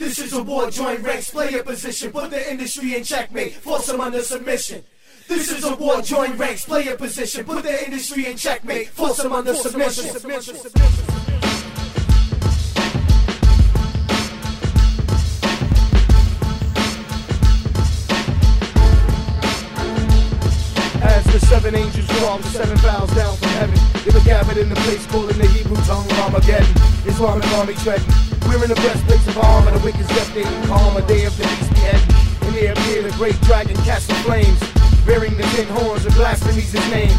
This is a war, join ranks, play your position, put the industry in checkmate, force them under submission. This is a war, join ranks, play your position, put the industry in checkmate, force them under submission. As the seven angels draw the seven vows down from heaven, they were gathered in the place called in the Hebrew tongue of Armageddon. Islamic army treading, we're in the breastplates of armor, the wicked's death day and calm, a day of the beast beheading. In there appeared a great dragon casting flames, bearing the ten horns and blasphemies his name.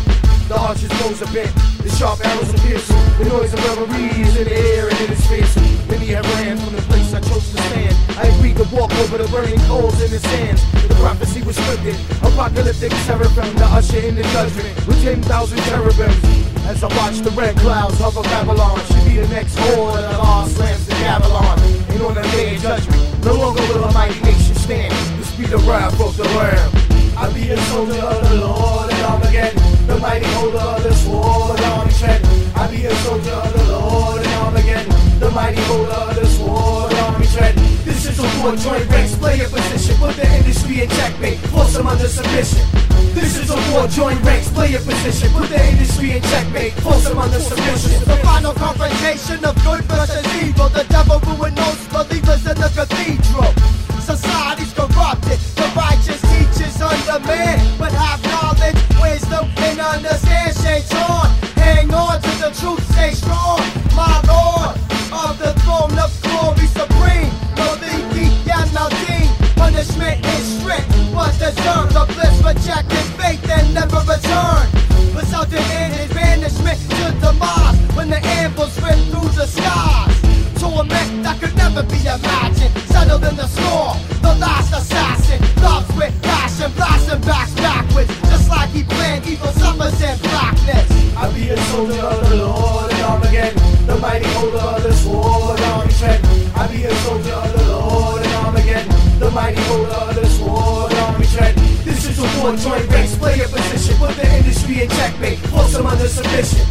The archer's bows are bent, the sharp arrows are piercing, the noise of revelry is in the air and it is fearsome. Many have ran from the place I chose to stand, I agreed to walk over the burning coals in the sands. The prophecy was scripted, apocalyptic seraphim, the usher in the judgment with 10,000 cherubims. As I watched the red clouds hover Babylon, should be the next horde that Allah slams the Babylon. And on the day of judgment, no longer will a mighty nation stand, this be the wrath of the Lamb. I be a soldier of the Lord at Armageddon, the mighty holder of the sword on his head. I be a soldier of the Lord at Armageddon, the mighty holder of the sword on his head. This is a war, join ranks, play your position, put the industry in checkmate, force them under submission. This is a war, join ranks, play your position, put the industry in checkmate, force them under submission. The final confrontation of good versus evil, the devil ruined those believers in the cathedral. Society's corrupted, the righteous teachers undermanned, but have knowledge, wisdom, and understand. Shades on, hang on to the truth, stay strong. My Lord, of the throne of glory supreme, Maliki Yamaldi, punishment is strict, but deserves a bliss, rejected faith and never return. Resulting in his banishment to the Mars, when the anvils rip through the skies. Torment that could never be imagined, settled in the storm, the last assassin, loves with passion, blasting backwards, just like he planned, evil suffers in blackness. I be a soldier of the Lord at Armageddon, the mighty holder of the sword on his head. I be a soldier of the Lord at Armageddon, the mighty holder of the sword on his head. This is a war, join ranks, play your position, put the industry in checkmate, force them under submission.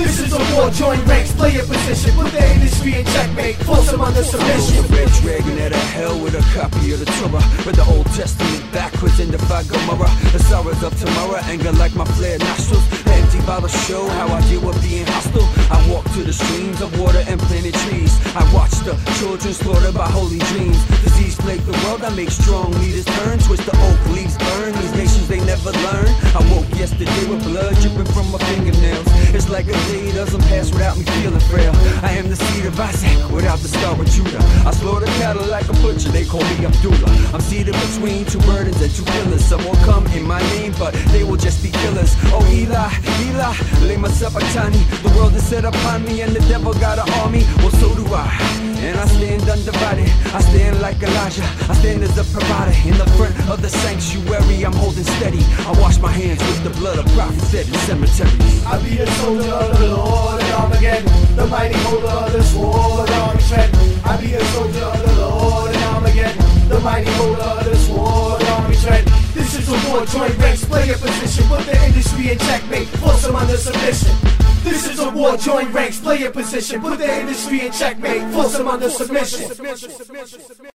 This is a war, join ranks, play your position, put the industry in checkmate, force them under submission. Red dragon at a hell with a copy of the Torah, with the Old Testament backwards in the Fog Gomorrah. The sorrows of tomorrow, anger like my flared nostrils, the empty bottles show how I deal with being hostile. I walk to the streams of water and planted trees, I watch the children slaughtered by holy dreams. Disease plague the world, I make strong leaders turn, twist the oak leaves burn, these nations they never learn. I woke yesterday with blood dripping from my fingernails, it's like a day doesn't pass without me feeling frail. I am the seed of Isaac without the star of Judah, I slaughter cattle like a butcher, they call me Abdullah. I'm seated between two burdens and two pillars, some will come in my name but they will just be killers. Oh Eli, Eli, lema sabachthani, the world is set upon me and the devil got an army. Well so do I, and I stand undivided, I stand like Elijah, I stand as a provider. In the front of the sanctuary I'm holding steady, I wash my hands with the blood of prophets dead in cemeteries. I be a soldier of the Lord at Armageddon, the mighty holder of the sword on his head. I be a soldier of the Lord at Armageddon, the mighty holder of the sword on his head. This is a war, join ranks, play your position, put the industry in checkmate, force them under submission. This is a war, join ranks, play your position, put the industry in checkmate, force them under submission.